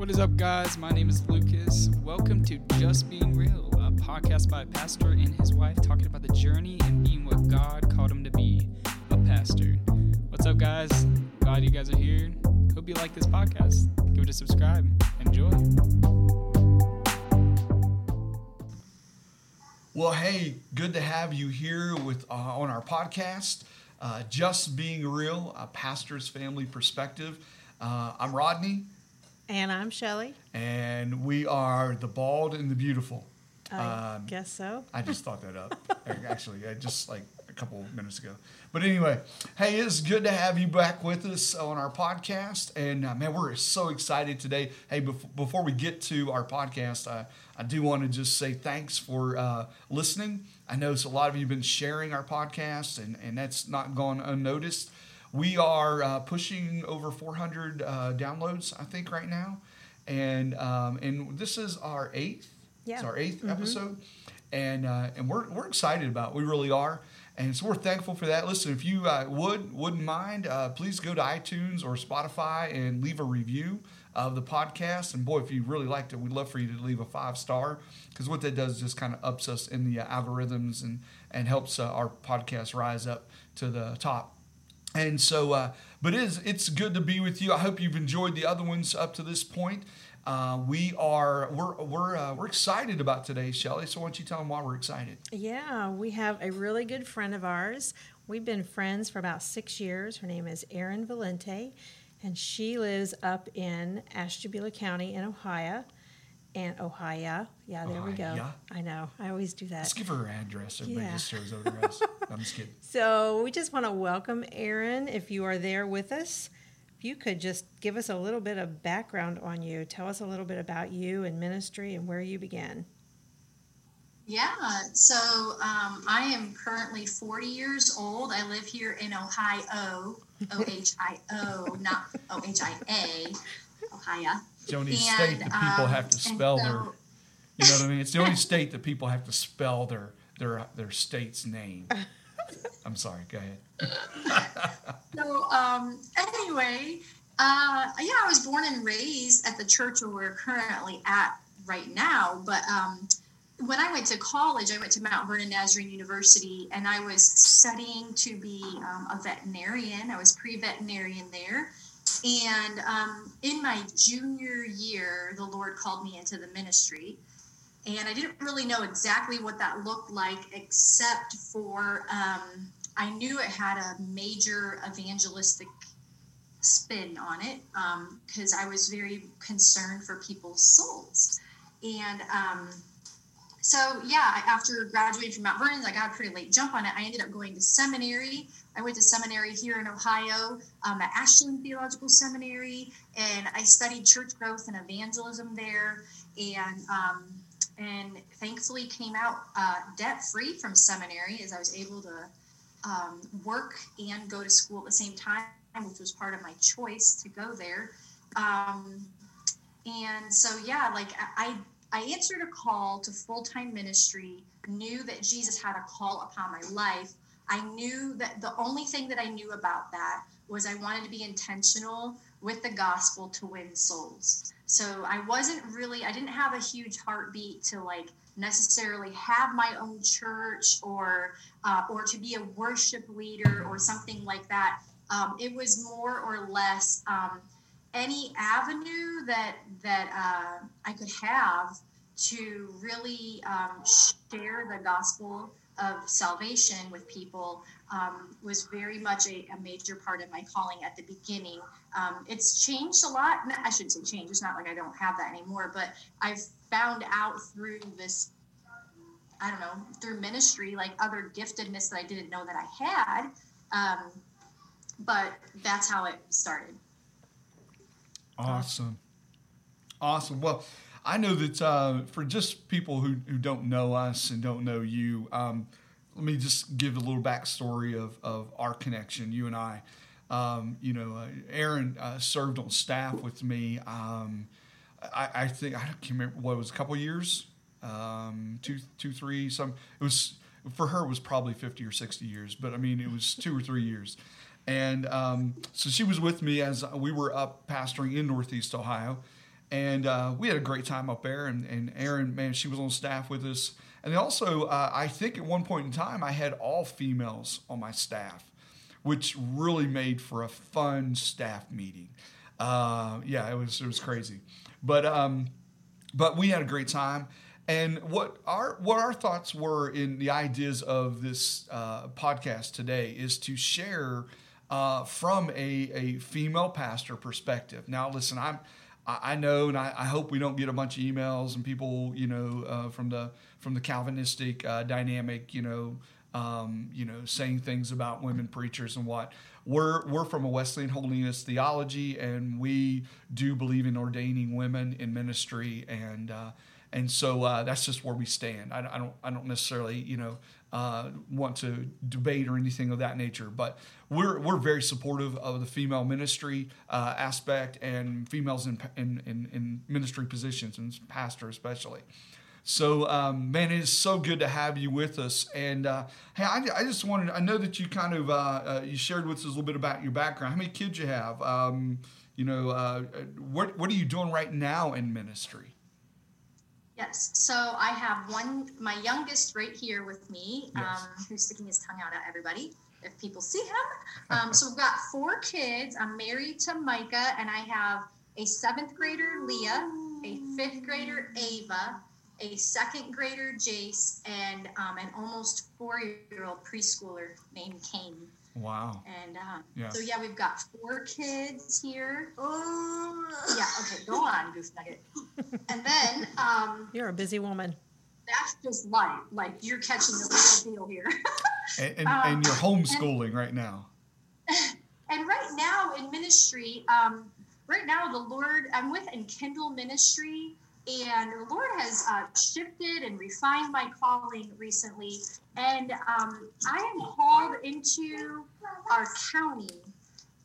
What is up, guys? My name is Lucas. Welcome to Just Being Real, a podcast by a pastor and his wife talking about the journey and being what God called him to be, a pastor. What's up, guys? Glad you guys are here. Hope you like this podcast. Give it a subscribe. Enjoy. Well, hey, good to have you here with on our podcast. Just Being Real, a pastor's family perspective. I'm Rodney. And I'm Shelly. And we are the bald and the beautiful. I guess so. I just thought that up, actually, just like a couple minutes ago. But anyway, hey, it's good to have you back with us on our podcast. And, man, we're so excited today. Hey, before we get to our podcast, I do want to just say thanks for listening. I know a lot of you have been sharing our podcast, and that's not gone unnoticed. We are pushing over 400 downloads, I think, right now. And this is our eighth. Yeah. It's our eighth episode. And we're excited about it. We really are. And so we're thankful for that. Listen, if you wouldn't mind, please go to iTunes or Spotify and leave a review of the podcast. And boy, if you really liked it, we'd love for you to leave a 5-star, because what that does is just kind of ups us in the algorithms and helps our podcast rise up to the top. And so, but it's good to be with you. I hope you've enjoyed the other ones up to this point. We're excited about today, Shelly. So why don't you tell them why we're excited? Yeah, we have a really good friend of ours. We've been friends for about 6 years. Her name is Erin Valente, and she lives up in Ashtabula County in Ohio. We go. I know. I always do that. Let's give her her address. Everybody just shows over to us. I'm just kidding. So we just want to welcome Erin. If you are there with us, if you could just give us a little bit of background on you. Tell us a little bit about you and ministry and where you began. Yeah. So I am currently 40 years old. I live here in Ohio. O-H-I-O, not O-H-I-A. Ohio. It's the only state that people have to spell their, you know what I mean? It's the only state that people have to spell their state's name. I'm sorry, go ahead. So, I was born and raised at the church where we're currently at right now. But when I went to college, I went to Mount Vernon Nazarene University, and I was studying to be a veterinarian. I was pre-veterinarian there. And in my junior year, the Lord called me into the ministry, and I didn't really know exactly what that looked like, except for I knew it had a major evangelistic spin on it, because I was very concerned for people's souls. And after graduating from Mount Vernon, I got a pretty late jump on it. I ended up going to seminary. I went to seminary here in Ohio at Ashland Theological Seminary, and I studied church growth and evangelism there, and thankfully came out debt-free from seminary, as I was able to work and go to school at the same time, which was part of my choice to go there. I answered a call to full-time ministry, knew that Jesus had a call upon my life. I knew that the only thing that I knew about that was I wanted to be intentional with the gospel to win souls. So I didn't have a huge heartbeat to necessarily have my own church or to be a worship leader or something like that. It was more or less any avenue that I could have to really share the gospel of salvation with people was very much a major part of my calling at the beginning. It's changed a lot. I shouldn't say change. It's not like I don't have that anymore, but I've found out through this, through ministry, other giftedness that I didn't know that I had. But that's how it started. Awesome. Well, I know that for just people who don't know us and don't know you, let me just give a little backstory of our connection, you and I. Erin served on staff with me, I think, I can't remember what it was, a couple of years, 2, 3, it was, for her it was probably 50 or 60 years, but I mean, it was 2 or 3 years. And so she was with me as we were up pastoring in Northeast Ohio. And we had a great time up there. And Erin, man, she was on staff with us. And also, I think at one point in time, I had all females on my staff, which really made for a fun staff meeting. It was crazy. But we had a great time. And what our thoughts were in the ideas of this podcast today is to share from a female pastor perspective. Now, listen, I know, and I hope we don't get a bunch of emails and people, from the Calvinistic dynamic, saying things about women preachers and what. We're from a Wesleyan holiness theology, and we do believe in ordaining women in ministry, and so that's just where we stand. I don't necessarily want to debate or anything of that nature, but we're very supportive of the female ministry aspect and females in ministry positions, and pastor especially. So, man, it is so good to have you with us. And, hey, I just wanted, I know that you kind of, you shared with us a little bit about your background. How many kids you have? What are you doing right now in ministry? Yes. So I have my youngest right here with me, yes. Who's sticking his tongue out at everybody if people see him. So we've got 4 kids. I'm married to Micah, and I have a 7th grader, Leah, a 5th grader, Ava, a 2nd grader, Jace, and an almost 4-year-old preschooler named Kane. Wow. And So, yeah, we've got 4 kids here. Oh. Yeah, okay, go on, Goof Nugget. And then... you're a busy woman. That's just life. Like, you're catching the real deal here. and you're homeschooling right now. And right now in ministry, the Lord... I'm in Kindle Ministry, and the Lord has shifted and refined my calling recently. And I am called into our county.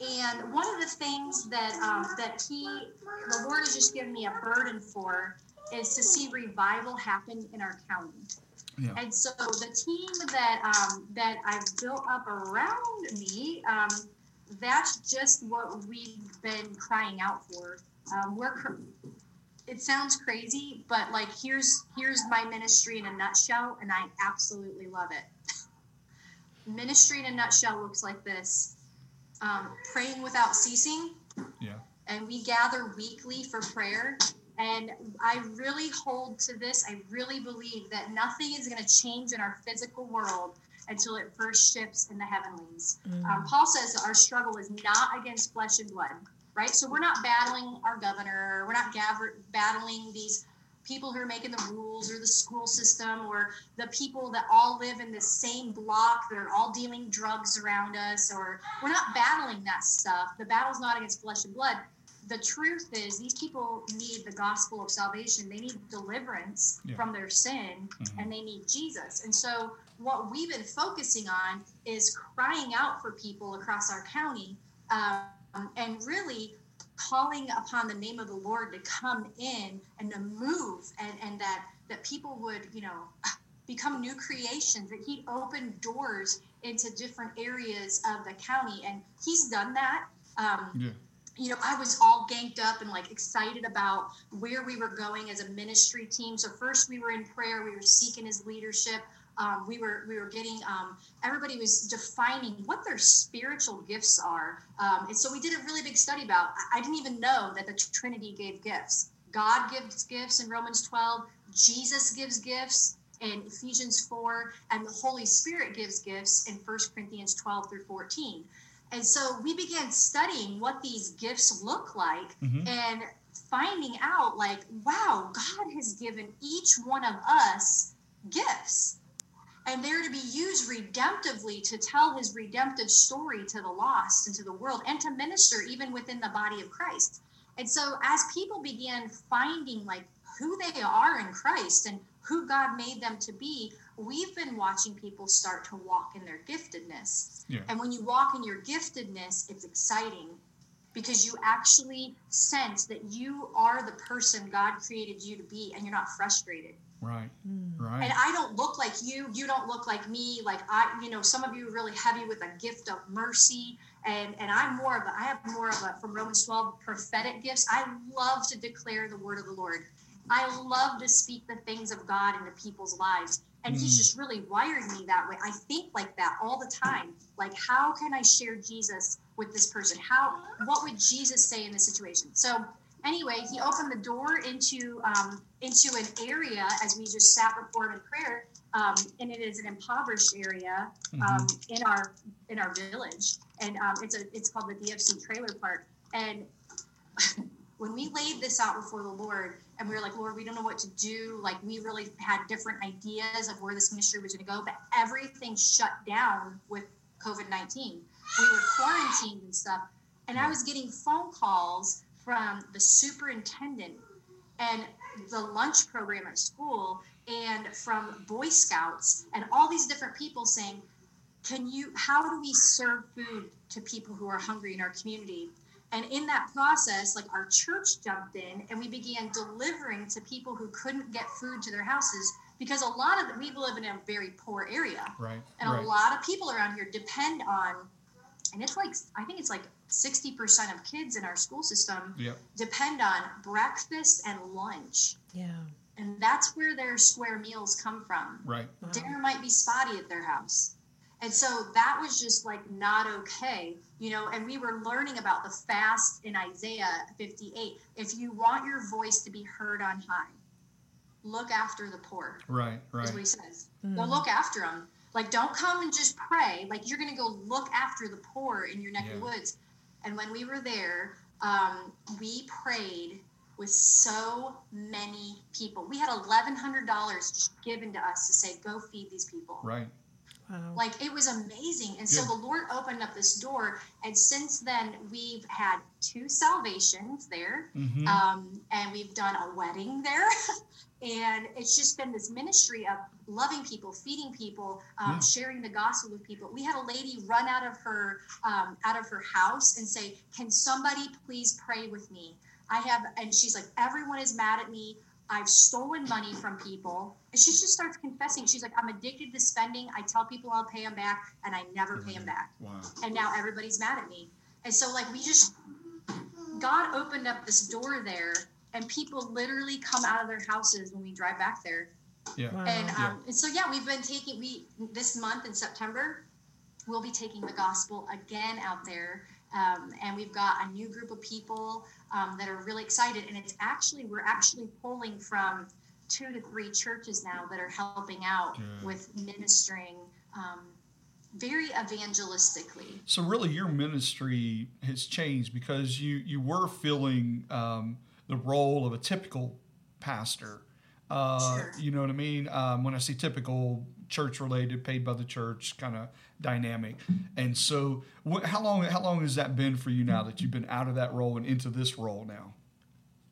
And one of the things that the Lord has just given me a burden for is to see revival happen in our county. Yeah. And so the team that I've built up around me, that's just what we've been crying out for. It sounds crazy, but like here's my ministry in a nutshell, and I absolutely love it. Ministry in a nutshell looks like this: praying without ceasing. Yeah. And we gather weekly for prayer, and I really hold to this. I really believe that nothing is going to change in our physical world until it first shifts in the heavenlies. Mm-hmm. Paul says our struggle is not against flesh and blood. Right? So we're not battling our governor. We're not battling these people who are making the rules or the school system or the people that all live in the same block. They're all dealing drugs around us, or we're not battling that stuff. The battle's not against flesh and blood. The truth is these people need the gospel of salvation. They need deliverance from their sin, mm-hmm. and they need Jesus. And so what we've been focusing on is crying out for people across our county, and really calling upon the name of the Lord to come in and to move, and that people would, become new creations, that he'd open doors into different areas of the county. And he's done that. I was all ganked up and like excited about where we were going as a ministry team. So first we were in prayer, we were seeking his leadership. We were getting, everybody was defining what their spiritual gifts are. And so we did a really big study about, I didn't even know that the Trinity gave gifts. God gives gifts in Romans 12. Jesus gives gifts in Ephesians 4. And the Holy Spirit gives gifts in 1 Corinthians 12 through 14. And so we began studying what these gifts look like, mm-hmm. and finding out like, wow, God has given each one of us gifts. And they're to be used redemptively to tell his redemptive story to the lost and to the world, and to minister even within the body of Christ. And so as people began finding like who they are in Christ and who God made them to be, we've been watching people start to walk in their giftedness. Yeah. And when you walk in your giftedness, it's exciting, because you actually sense that you are the person God created you to be, and you're not frustrated. Right, right. And I don't look like you. You don't look like me. Like some of you are really heavy with a gift of mercy, And I have more of a, from Romans 12, prophetic gifts. I love to declare the word of the Lord. I love to speak the things of God into people's lives. And he's just really wired me that way. I think like that all the time. Like, how can I share Jesus with this person? What would Jesus say in this situation? So anyway, he opened the door into an area as we just sat before him in prayer. And it is an impoverished area in our village. And it's called the DFC trailer park. And when we laid this out before the Lord, and we were like, Lord, we don't know what to do. Like, we really had different ideas of where this ministry was going to go, but everything shut down with COVID-19. We were quarantined and stuff. And I was getting phone calls from the superintendent and the lunch program at school and from Boy Scouts and all these different people saying, how do we serve food to people who are hungry in our community? And in that process, like, our church jumped in and we began delivering to people who couldn't get food to their houses, because a lot of them, we live in a very poor area. Right. And a lot of people around here depend on, and it's like, I think it's like 60% of kids in our school system depend on breakfast and lunch. Yeah. And that's where their square meals come from. Right. Wow. Dinner might be spotty at their house. And so that was just like not okay, you know, and we were learning about the fast in Isaiah 58. If you want your voice to be heard on high, look after the poor. Right. Is what he says. Mm. Go look after them. Like, don't come and just pray. Like, you're going to go look after the poor in your neck of the woods. And when we were there, we prayed with so many people. We had $1,100 just given to us to say, go feed these people. Right. Wow. Like, it was amazing. And so the Lord opened up this door. And since then, we've had 2 salvations there. Mm-hmm. And we've done a wedding there. And it's just been this ministry of loving people, feeding people, sharing the gospel with people. We had a lady run out of her house and say, can somebody please pray with me? And she's like, everyone is mad at me. I've stolen money from people. And she just starts confessing. She's like, I'm addicted to spending. I tell people I'll pay them back, and I never pay them back. Wow. And now everybody's mad at me. And so, like, God opened up this door there, and people literally come out of their houses when we drive back there. Yeah. Wow. And so, we've been taking, this month in September, we'll be taking the gospel again out there. And we've got a new group of people that are really excited. And we're actually pulling from 2 to 3 churches now that are helping out with ministering very evangelistically. So really your ministry has changed, because you were filling the role of a typical pastor. Sure. You know what I mean? When I say typical, church-related, paid by the church kind of dynamic. And so how long has that been for you now that you've been out of that role and into this role now?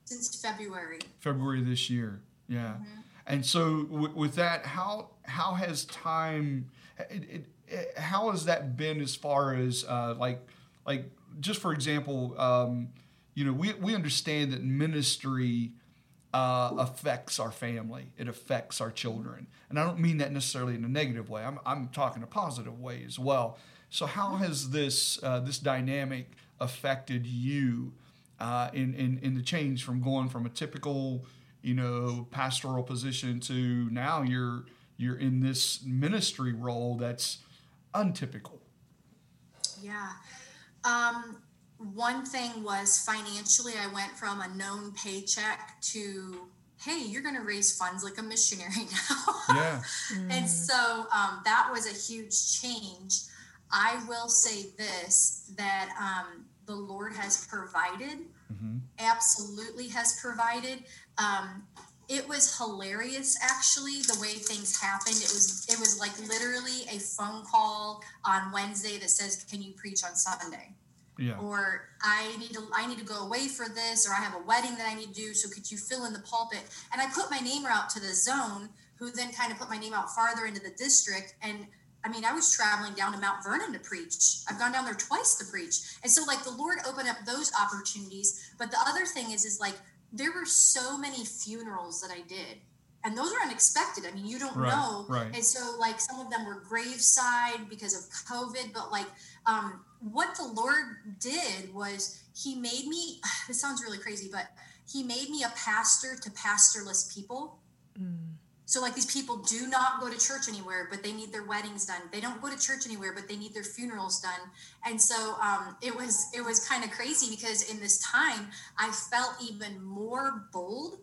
Since February this year. Yeah. Mm-hmm. And so with that, how has time, how has that been as far as like just for example, you know, we understand that ministry affects our family. It affects our children. And I don't mean that necessarily in a negative way. I'm talking a positive way as well. So how has this dynamic affected you in the change from going from a typical, you know, pastoral position to now you're in this ministry role that's untypical? Yeah. One thing was financially, I went from a known paycheck to, hey, you're going to raise funds like a missionary now. Yeah. Mm-hmm. And so that was a huge change. I will say this, that the Lord has provided, absolutely has provided. It was hilarious, actually, the way things happened. It was like literally a phone call on Wednesday that says, can you preach on Sunday? Yeah. Or I need to go away for this, or I have a wedding that I need to do, so could you fill in the pulpit? And I put my name out to the zone, who then kind of put my name out farther into the district. And I mean, I was traveling down to Mount Vernon to preach. I've gone down there twice to preach. And so, like, the Lord opened up those opportunities. But the other thing is like there were so many funerals that I did. And those are unexpected. I mean, you don't know. Right. And so, like, some of them were graveside because of COVID. But, like, what the Lord did was he made me, this sounds really crazy, but he made me a pastor to pastorless people. Mm. So, like, these people do not go to church anywhere, but they need their weddings done. They don't go to church anywhere, but they need their funerals done. And so it was kind of crazy because in this time, I felt even more bold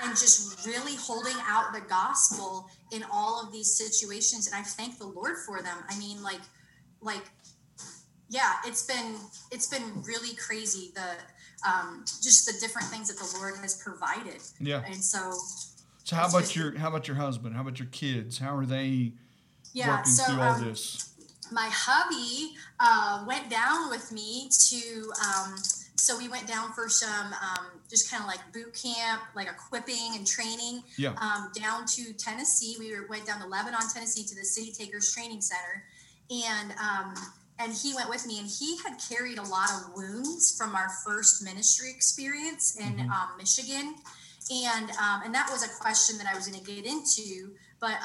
and just really holding out the gospel in all of these situations. And I thank the Lord for them. I mean, like, yeah, it's been really crazy. The just the different things that the Lord has provided. Yeah. And so. So how about your husband? How about your kids? How are they working through all this? My hubby went down with me to. So we went down for some just kind of like boot camp, like equipping and training. Yeah. Down to Tennessee, went down to Lebanon, Tennessee, to the City Takers Training Center, and he went with me. And he had carried a lot of wounds from our first ministry experience in Michigan. And that was a question that I was going to get into, but,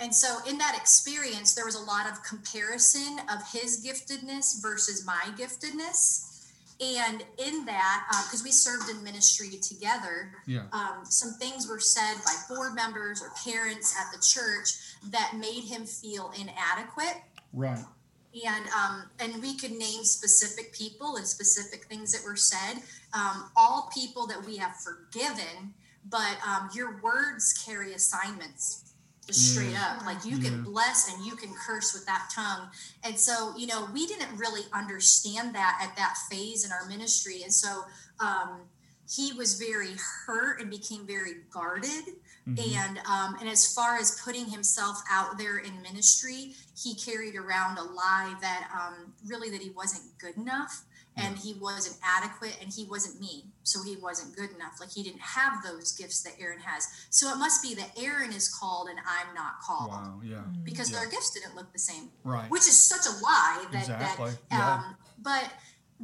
and so in that experience, there was a lot of comparison of his giftedness versus my giftedness. And in that, because we served in ministry together, some things were said by board members or parents at the church that made him feel inadequate. Right. And we could name specific people and specific things that were said, all people that we have forgiven, but your words carry assignments just straight up. Like you can bless and you can curse with that tongue. And so, you know, we didn't really understand that at that phase in our ministry. And so he was very hurt and became very guarded. And as far as putting himself out there in ministry, he carried around a lie that really that he wasn't good enough and he wasn't adequate and he wasn't me. So he wasn't good enough. Like he didn't have those gifts that Erin has. So it must be that Erin is called and I'm not called. Wow, yeah. Because their gifts didn't look the same. Right. Which is such a lie. But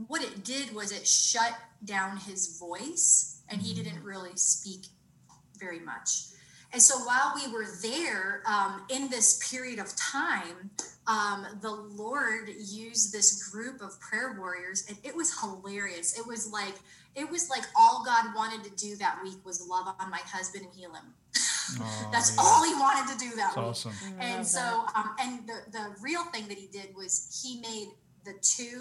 what it did was it shut down his voice and he didn't really speak very much. And so while we were there in this period of time, the Lord used this group of prayer warriors, and it was hilarious. It was like all God wanted to do that week was love on my husband and heal him. That's all he wanted to do that week. Awesome. And so, and the real thing that he did was he made the 2-1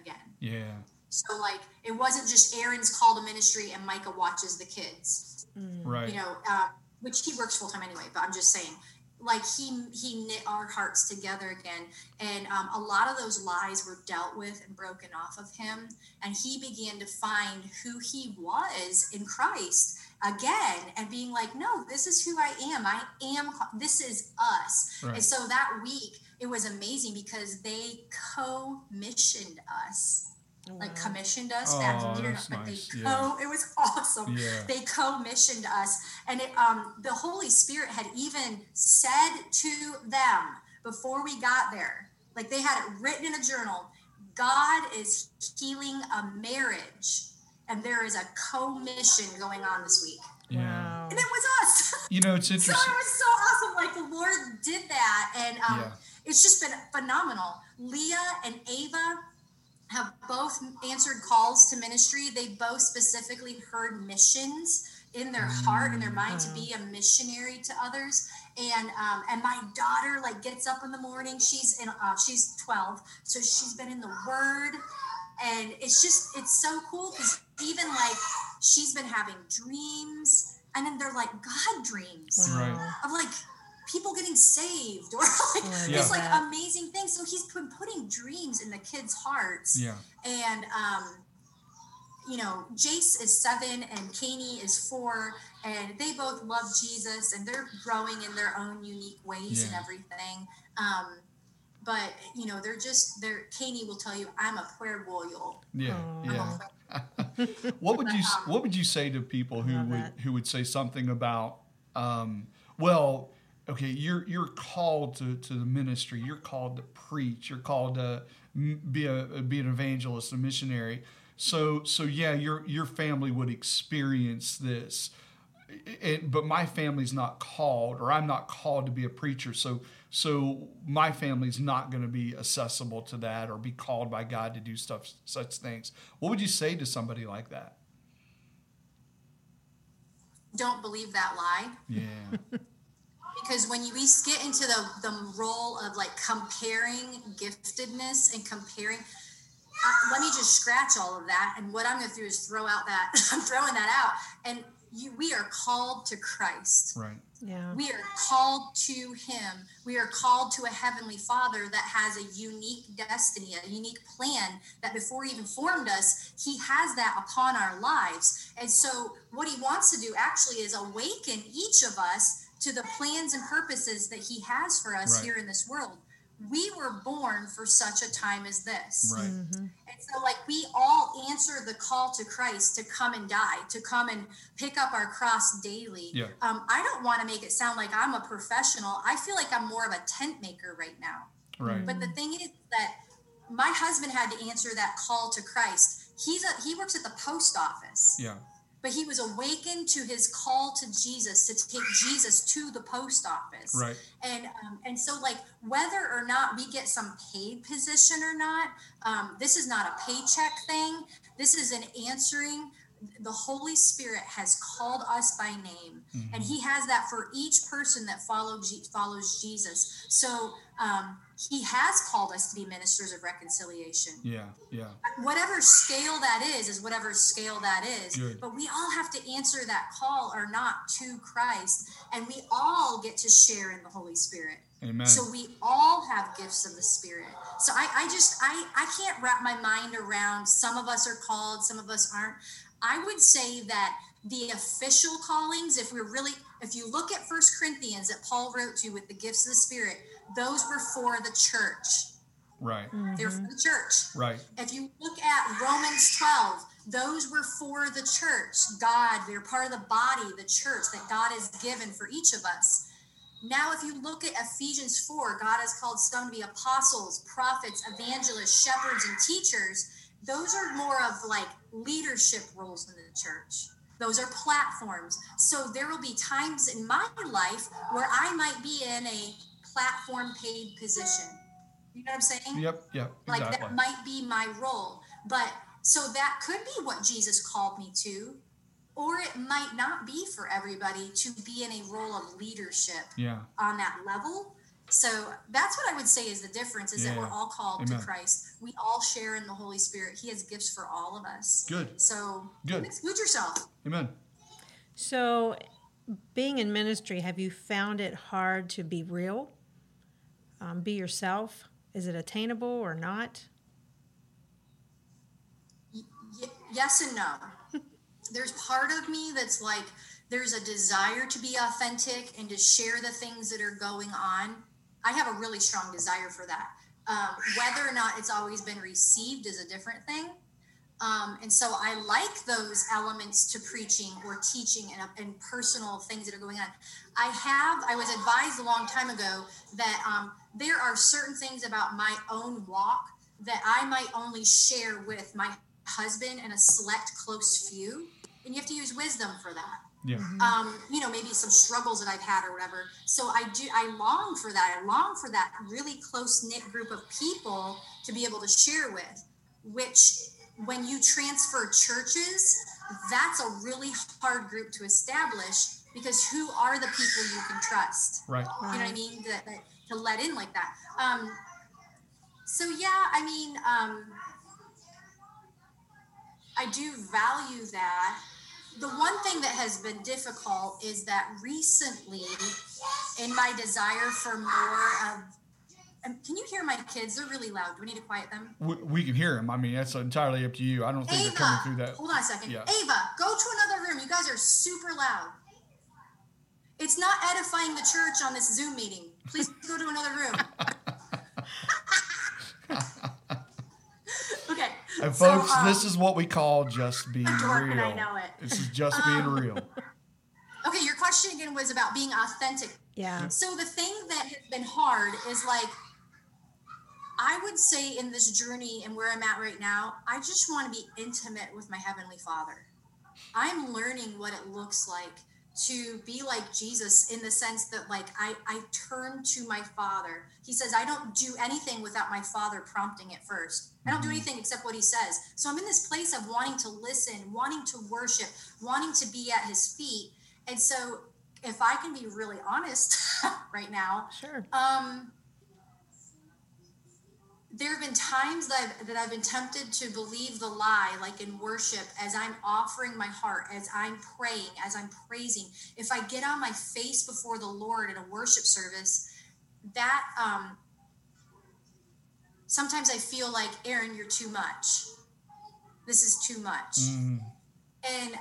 again. Yeah. So like, it wasn't just Erin's call to ministry and Micah watches the kids. Right. You know, which he works full time anyway, but I'm just saying, like he knit our hearts together again. And a lot of those lies were dealt with and broken off of him. And he began to find who he was in Christ again and being like, no, this is who I am. This is us. Right. And so that week it was amazing because they commissioned us. Like commissioned us back in Europe, but nice. It was awesome. Yeah. They commissioned us, and it, the Holy Spirit had even said to them before we got there, like they had it written in a journal. God is healing a marriage, and there is a commission going on this week. Wow. And it was us. You know, it's interesting. So it was so awesome. Like the Lord did that, and it's just been phenomenal. Leah and Ava have both answered calls to ministry. They both specifically heard missions in their heart and their mind to be a missionary to others. And my daughter like gets up in the morning. She's 12, so she's been in the Word, and it's so cool because even like she's been having dreams, and then they're like God dreams of like people getting saved or like it's like amazing things. So he's been putting dreams in the kids' hearts. Yeah. And you know, Jace is 7 and Kane is 4, and they both love Jesus and they're growing in their own unique ways and everything. But you know, they're Kane will tell you, I'm a prayer warrior. Yeah. What would you say to people who would say something about okay, you're called to the ministry. You're called to preach. You're called to be an evangelist, a missionary. So your family would experience this. but my family's not called, or I'm not called to be a preacher, so my family's not going to be accessible to that or be called by God to do such things. What would you say to somebody like that? Don't believe that lie. Yeah. Because when we get into the role of like comparing giftedness and comparing, let me just scratch all of that. And what I'm going to do is I'm throwing that out. And we are called to Christ. Right. Yeah. We are called to Him. We are called to a Heavenly Father that has a unique destiny, a unique plan that before He even formed us, He has that upon our lives. And so what He wants to do actually is awaken each of us to the plans and purposes that He has for us here in this world. We were born for such a time as this. Right. Mm-hmm. And so like we all answer the call to Christ to come and die, to come and pick up our cross daily. Yeah. I don't want to make it sound like I'm a professional. I feel like I'm more of a tent maker right now. Right. But the thing is that my husband had to answer that call to Christ. He works at the post office. Yeah. But he was awakened to his call to Jesus, to take Jesus to the post office. Right. And so like whether or not we get some paid position or not, this is not a paycheck thing. This is an answering. The Holy Spirit has called us by name, mm-hmm. and He has that for each person that follows Jesus. So He has called us to be ministers of reconciliation. Yeah, yeah. Whatever scale that is whatever scale that is. Good. But we all have to answer that call or not to Christ, and we all get to share in the Holy Spirit. Amen. So we all have gifts of the Spirit. So I can't wrap my mind around some of us are called, some of us aren't. I would say that the official callings, if you look at 1 Corinthians that Paul wrote to with the gifts of the Spirit, those were for the church. Right. Mm-hmm. They're for the church. Right. If you look at Romans 12, those were for the church. God, they're part of the body, the church that God has given for each of us. Now, if you look at Ephesians 4, God has called some to be apostles, prophets, evangelists, shepherds, and teachers. Those are more of like leadership roles in the church. Those are platforms. So there will be times in my life where I might be in a platform paid position. You know what I'm saying? Yep, yep. Like exactly. That might be my role. But so that could be what Jesus called me to. Or it might not be for everybody to be in a role of leadership on that level. So that's what I would say is the difference is that we're all called to Christ. We all share in the Holy Spirit. He has gifts for all of us. Good. So don't exclude yourself. Amen. So being in ministry, have you found it hard to be real? Be yourself? Is it attainable or not? Yes and no. There's part of me that's like, there's a desire to be authentic and to share the things that are going on. I have a really strong desire for that. Whether or not it's always been received is a different thing. And so I like those elements to preaching or teaching and personal things that are going on. I was advised a long time ago that there are certain things about my own walk that I might only share with my husband and a select close few, and you have to use wisdom for that. Maybe some struggles that I've had or whatever. So I long for that. I long for that really close-knit group of people to be able to share with, which when you transfer churches, that's a really hard group to establish, because who are the people you can trust? Right. You know what I mean? To let in like that. I do value that. The one thing that has been difficult is that recently in my desire for more of, can you hear my kids? They're really loud. Do we need to quiet them? We can hear them. I mean, that's entirely up to you. I don't think they're coming through that. Hold on a second. Yeah. Ava, go to another room. You guys are super loud. It's not edifying the church on this Zoom meeting. Please go to another room. And folks, this is what we call just being real. I know it. This is just being real. Okay, your question again was about being authentic. Yeah. So the thing that has been hard is like, I would say in this journey and where I'm at right now, I just want to be intimate with my Heavenly Father. I'm learning what it looks like to be like Jesus in the sense that, like, I turn to my Father. He says, I don't do anything without my Father prompting it first. I don't do anything except what he says. So I'm in this place of wanting to listen, wanting to worship, wanting to be at his feet. And so if I can be really honest right now, sure. There have been times that I've been tempted to believe the lie, like in worship, as I'm offering my heart, as I'm praying, as I'm praising. If I get on my face before the Lord in a worship service, that sometimes I feel like, Erin, you're too much. This is too much. Mm-hmm. And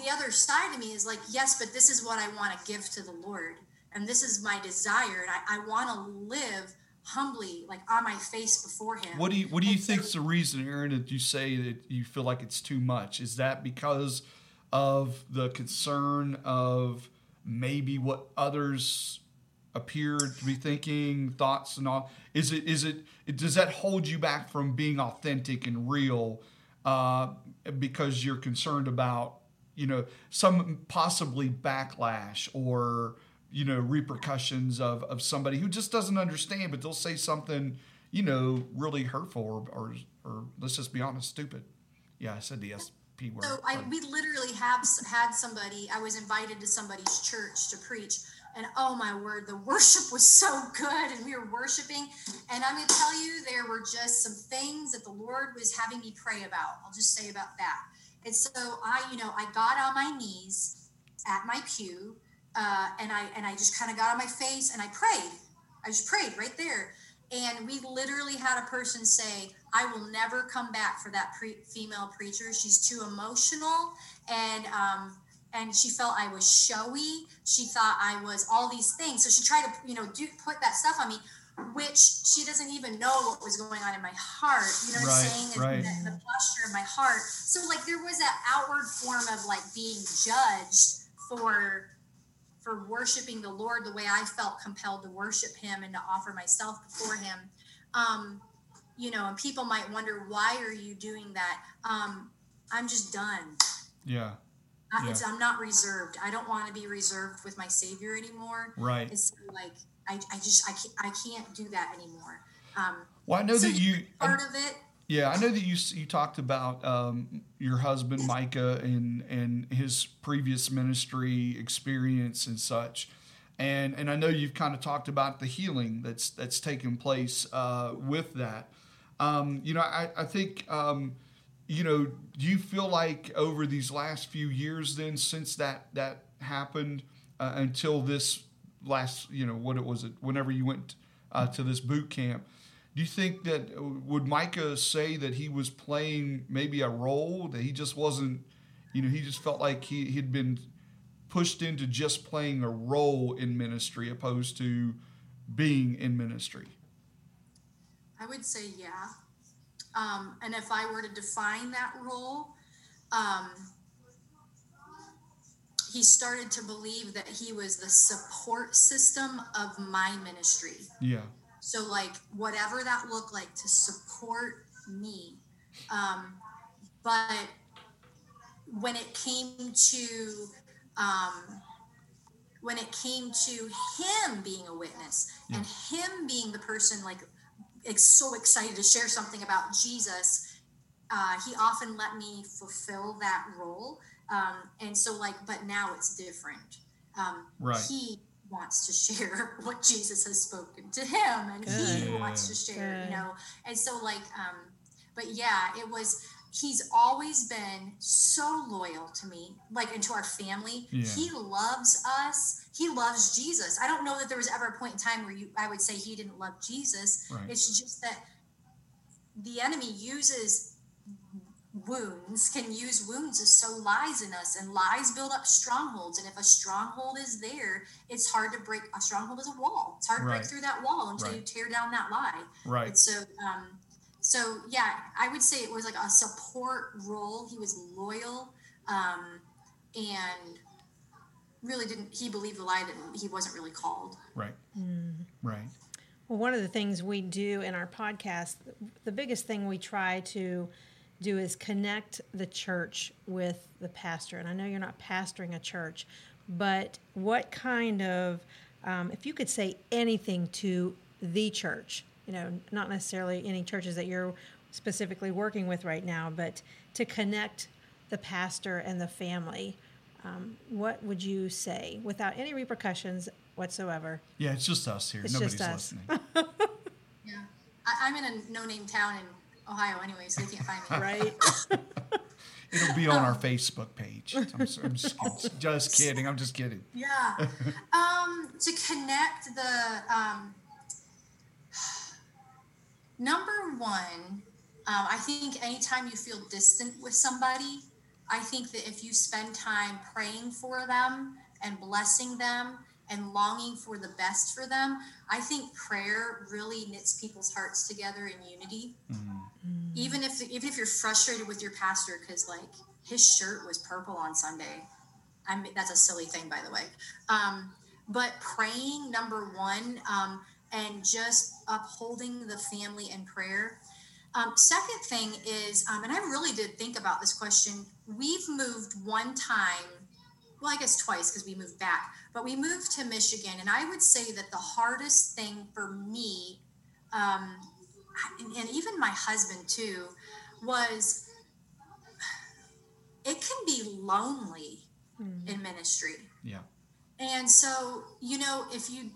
the other side of me is like, yes, but this is what I want to give to the Lord. And this is my desire. And I want to live humbly, like on my face before him. What do you think's the reason, Erin, that you say that you feel like it's too much? Is that because of the concern of maybe what others appear to be thinking, thoughts and all? Is it does that hold you back from being authentic and real because you're concerned about, you know, some possibly backlash or, you know, repercussions of somebody who just doesn't understand, but they'll say something, you know, really hurtful or let's just be honest, stupid. Yeah, I said the S-P word. So we literally have had somebody, I was invited to somebody's church to preach, and oh my word, the worship was so good, and we were worshiping, and I'm going to tell you, there were just some things that the Lord was having me pray about. I'll just say about that. And so I got on my knees at my pew, and I just kind of got on my face and I prayed. I just prayed right there. And we literally had a person say, I will never come back for that female preacher. She's too emotional. And she felt I was showy. She thought I was all these things. So she tried to, put that stuff on me, which she doesn't even know what was going on in my heart. You know what I'm saying? Right. And the posture of my heart. So like there was that outward form of like being judged for worshiping the Lord the way I felt compelled to worship him and to offer myself before him. And people might wonder, why are you doing that? I'm just done. Yeah. I'm not reserved. I don't want to be reserved with my Savior anymore. Right. It's like, I can't do that anymore. Well, I know so that you, part of it. Yeah. I know that you talked about, your husband, Micah, and his previous ministry experience and such. And I know you've kind of talked about the healing that's taken place, with that. I think do you feel like over these last few years then, since that happened, until this last, whenever you went to this boot camp, do you think that, would Micah say that he was playing maybe a role, that he just wasn't, he just felt like he'd been pushed into just playing a role in ministry opposed to being in ministry? I would say, yeah. And if I were to define that role, he started to believe that he was the support system of my ministry. Yeah. So like whatever that looked like to support me. But when it came to him being a witness, yeah, and him being the person like so excited to share something about Jesus, he often let me fulfill that role. But now it's different. Right. He wants to share what Jesus has spoken to him, and good, he wants to share, good, And so it was, he's always been so loyal to me, like, and to our family. Yeah. He loves us. He loves Jesus. I don't know that there was ever a point in time where I would say he didn't love Jesus. Right. It's just that the enemy uses wounds, to sow lies in us, and lies build up strongholds. And if a stronghold is there, it's hard to break. A stronghold is a wall. It's hard to break through that wall until you tear down that lie. Right. And so, I would say it was like a support role. He was loyal, and really didn't. He believed the lie that he wasn't really called. Right. Mm. Right. Well, one of the things we do in our podcast, the biggest thing we try to do is connect the church with the pastor. And I know you're not pastoring a church, but what kind of, if you could say anything to the church, you know, not necessarily any churches that you're specifically working with right now, but to connect the pastor and the family, what would you say without any repercussions whatsoever? Yeah, it's just us here. Nobody's listening. Yeah, I'm in a no-name town in Ohio anyway, so they can't find me. Right. It'll be on our Facebook page. I'm just kidding. I'm just kidding. Yeah. To connect the number one, I think anytime you feel distant with somebody, I think that if you spend time praying for them and blessing them and longing for the best for them, I think prayer really knits people's hearts together in unity. Mm-hmm. Even if you're frustrated with your pastor because like his shirt was purple on Sunday, I mean that's a silly thing by the way. But praying number one, and just upholding the family in prayer. Second thing is, and I really did think about this question. We've moved one time, well I guess twice because we moved back, but we moved to Michigan, and I would say that the hardest thing for me. And even my husband too, was it can be lonely in ministry. Yeah. And so, you know, if you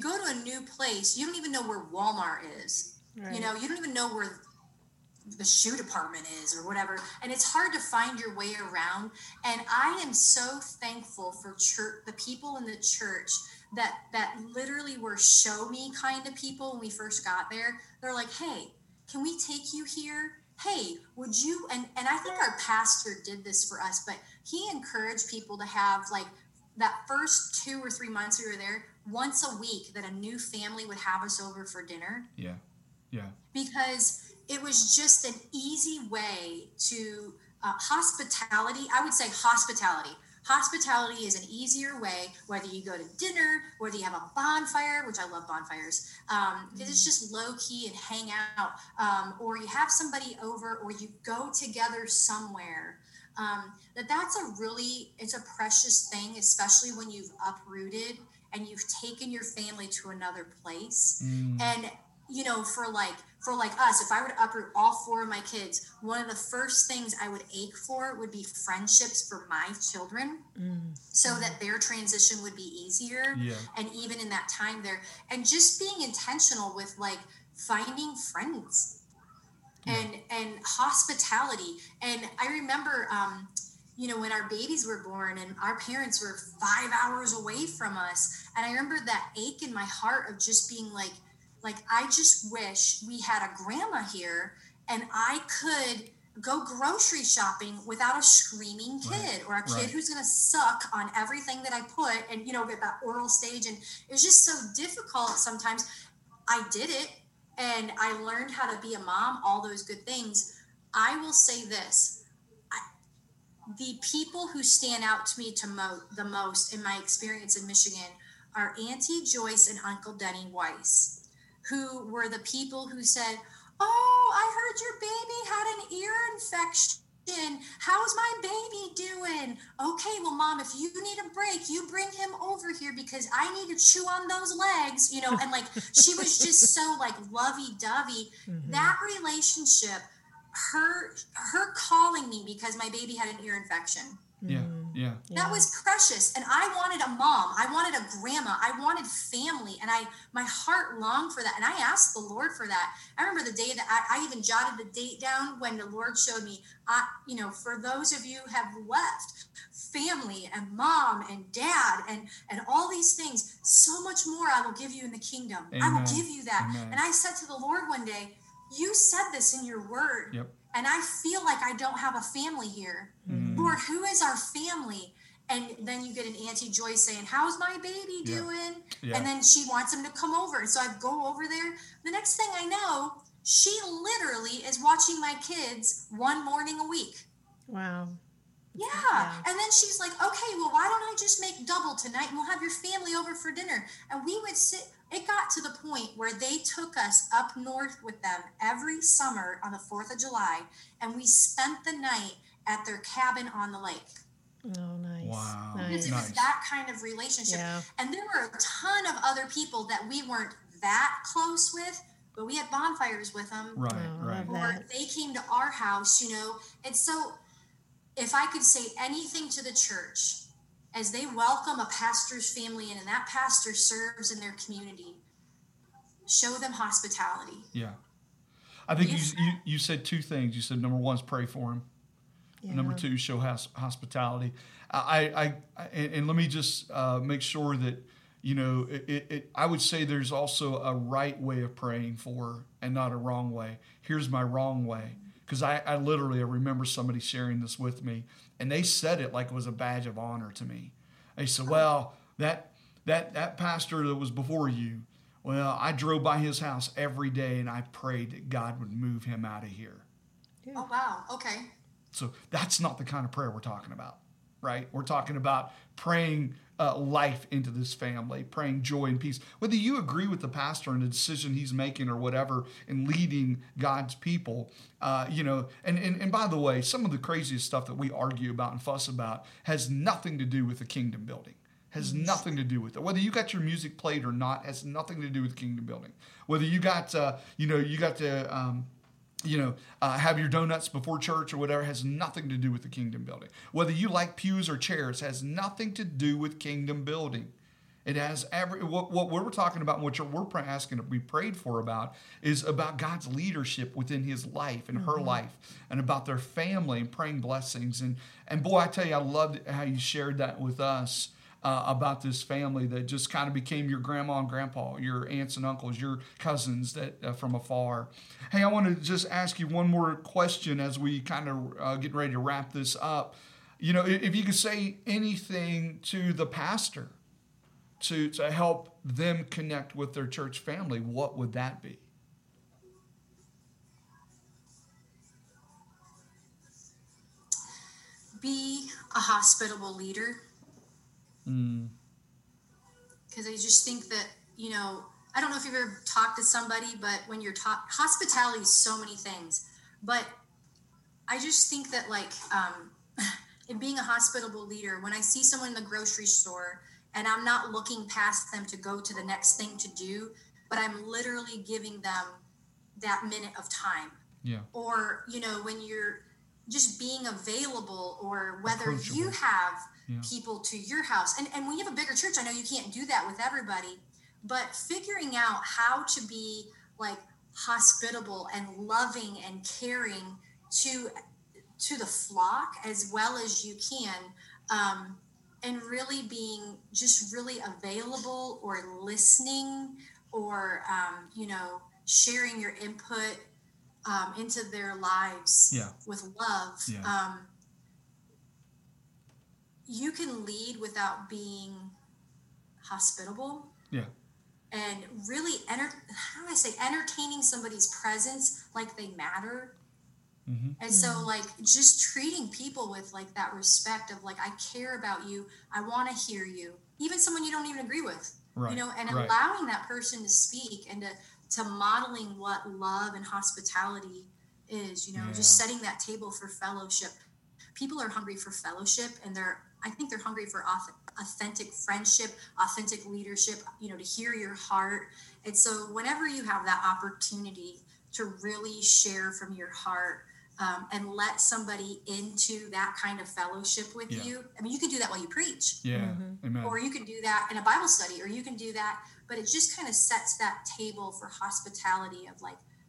go to a new place, you don't even know where Walmart is, right. You know, you don't even know where the shoe department is or whatever. And it's hard to find your way around. And I am so thankful for church, the people in the church that literally were show me kind of people when we first got there. They're like, hey, can we take you here? Hey, would you? And I think our pastor did this for us, but he encouraged people to have like that first 2 or 3 months we were there, once a week that a new family would have us over for dinner. Yeah, yeah. Because it was just an easy way to hospitality. I would say hospitality. Hospitality is an easier way, whether you go to dinner, whether you have a bonfire, which I love bonfires, because it's just low key and hang out, or you have somebody over, or you go together somewhere. That's it's a precious thing, especially when you've uprooted and you've taken your family to another place. Mm. And you know, for us, if I were to uproot all 4 of my kids, one of the first things I would ache for would be friendships for my children so that their transition would be easier. Yeah. And even in that time there, and just being intentional with like finding friends and hospitality. And I remember, you know, when our babies were born and our parents were 5 hours away from us. And I remember that ache in my heart of just being like, I just wish we had a grandma here and I could go grocery shopping without a screaming kid or a kid who's going to suck on everything that I put. And, you know, at that oral stage. And it was just so difficult sometimes. I did it and I learned how to be a mom, all those good things. I will say this. The people who stand out to me the most in my experience in Michigan are Auntie Joyce and Uncle Denny Weiss, who were the people who said, oh, I heard your baby had an ear infection. How's my baby doing? Okay, well, Mom, if you need a break, you bring him over here because I need to chew on those legs, you know, and like she was just so like lovey-dovey. Mm-hmm. That relationship, her calling me because my baby had an ear infection. Yeah. Yeah. That was precious. And I wanted a mom. I wanted a grandma. I wanted family. And my heart longed for that. And I asked the Lord for that. I remember the day that I even jotted the date down when the Lord showed me, you know, for those of you who have left family and mom and dad and all these things, so much more I will give you in the kingdom. Amen. I will give you that. Amen. And I said to the Lord one day, you said this in your word. Yep. And I feel like I don't have a family here. Mm. Lord, who is our family? And then you get an Auntie Joyce saying, how's my baby doing? Yeah. And then she wants him to come over. And so I go over there. The next thing I know, she literally is watching my kids one morning a week. Wow. Yeah. And then she's like, okay, well, why don't I just make double tonight and we'll have your family over for dinner. And we would sit. It got to the point where they took us up north with them every summer on the 4th of July, and we spent the night at their cabin on the lake. Oh, nice. Wow. Because it was that kind of relationship. Yeah. And there were a ton of other people that we weren't that close with, but we had bonfires with them. Right, right. Or they came to our house, you know. And so if I could say anything to the church, as they welcome a pastor's family in and that pastor serves in their community, show them hospitality. Yeah. I think you said two things. You said, number one is pray for him. Yeah. Number two, show hospitality. And let me just make sure that, you know, I would say there's also a right way of praying for and not a wrong way. Here's my wrong way. Because I remember somebody sharing this with me, and they said it like it was a badge of honor to me. They said, well, that pastor that was before you, well, I drove by his house every day, and I prayed that God would move him out of here. Yeah. Oh, wow. Okay. So that's not the kind of prayer we're talking about, right? We're talking about praying life into this family, praying joy and peace. Whether you agree with the pastor and the decision he's making or whatever in leading God's people, you know, and by the way, some of the craziest stuff that we argue about and fuss about has nothing to do with the kingdom building. Has nothing to do with it. Whether you got your music played or not has nothing to do with kingdom building. Whether you got, have your donuts before church or whatever has nothing to do with the kingdom building. Whether you like pews or chairs has nothing to do with kingdom building. It has what we're talking about, and what we're asking to be prayed for about is about God's leadership within his life and her life, and about their family and praying blessings. And boy, I tell you, I loved how you shared that with us. About this family that just kind of became your grandma and grandpa, your aunts and uncles, your cousins that from afar. Hey, I want to just ask you one more question as we kind of get ready to wrap this up. You know, if you could say anything to the pastor to help them connect with their church family, what would that be? Be a hospitable leader. Because I just think that, you know, I don't know if you've ever talked to somebody, but when you're hospitality is so many things, but I just think that in being a hospitable leader, when I see someone in the grocery store and I'm not looking past them to go to the next thing to do, but I'm literally giving them that minute of time. Yeah. Or, you know, when you're just being available, or whether you have people to your house. And when you have a bigger church, I know you can't do that with everybody, but figuring out how to be like hospitable and loving and caring to the flock as well as you can, and really being just really available or listening or, sharing your input into their lives with love. Yeah. You can lead without being hospitable. Yeah. And really, entertaining somebody's presence like they matter. Mm-hmm. And so, just treating people with, that respect of, I care about you. I want to hear you. Even someone you don't even agree with. Right. You know, and allowing that person to speak and to modeling what love and hospitality is, you know, just setting that table for fellowship. People are hungry for fellowship, and I think they're hungry for authentic friendship, authentic leadership, you know, to hear your heart. And so whenever you have that opportunity to really share from your heart, and let somebody into that kind of fellowship with you. I mean, you can do that while you preach. Yeah. Mm-hmm. Amen. Or you can do that in a Bible study, or you can do that, but it just kind of sets that table for hospitality of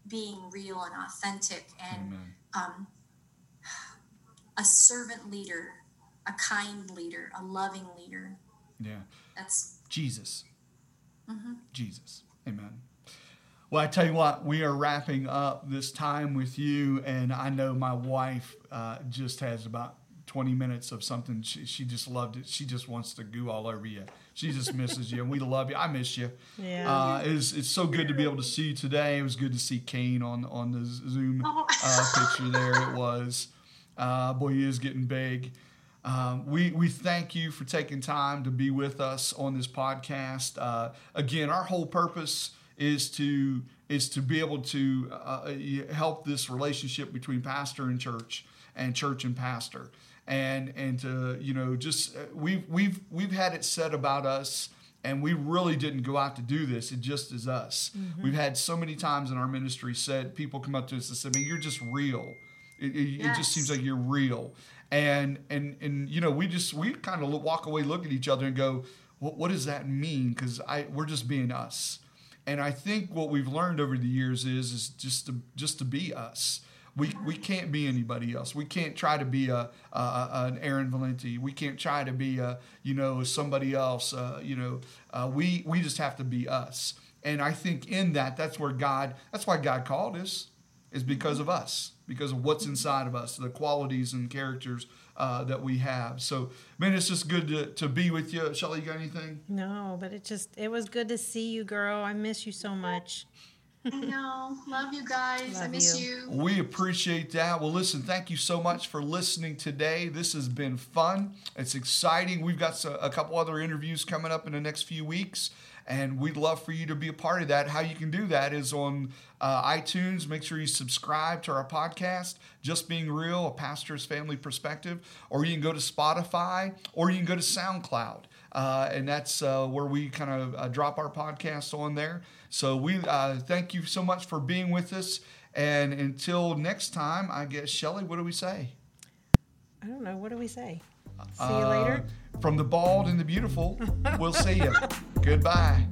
being real and authentic and, a servant leader, a kind leader, a loving leader. Yeah. That's Jesus. Mm-hmm. Jesus. Amen. Well, I tell you what, we are wrapping up this time with you, and I know my wife just has about 20 minutes of something. She just loved it. She just wants to goo all over you. She just misses you, and we love you. I miss you. Yeah. It's so good to be able to see you today. It was good to see Kane on the Zoom picture there. It was. Boy, he is getting big. We thank you for taking time to be with us on this podcast. Again, our whole purpose is to be able to help this relationship between pastor and church and pastor. and to, you know, just we've had it said about us, and we really didn't go out to do this. It just is us. Mm-hmm. We've had so many times in our ministry said, people come up to us and say, "Man, you're just real. It just seems like you're real." And you know, we kind of walk away, look at each other, and go, well, "What does that mean?" Because we're just being us. And I think what we've learned over the years is just to be us. We can't be anybody else. We can't try to be an Erin Valente. We can't try to be somebody else. We just have to be us. And I think in that's why God called us, is because of us, because of what's inside of us, the qualities and characters that we have. So, man, it's just good to be with you. Shelly, you got anything? No, but it was good to see you, girl. I miss you so much. I know. Love you guys. I miss you. We appreciate that. Well, listen, thank you so much for listening today. This has been fun. It's exciting. We've got a couple other interviews coming up in the next few weeks, and we'd love for you to be a part of that. How you can do that is on iTunes. Make sure you subscribe to our podcast, Just Being Real, A Pastor's Family Perspective, or you can go to Spotify, or you can go to SoundCloud. And that's where we kind of drop our podcast on there. So we thank you so much for being with us. And until next time, I guess, Shelly, what do we say? I don't know. What do we say? See you later. From the bald and the beautiful, we'll see you. Goodbye.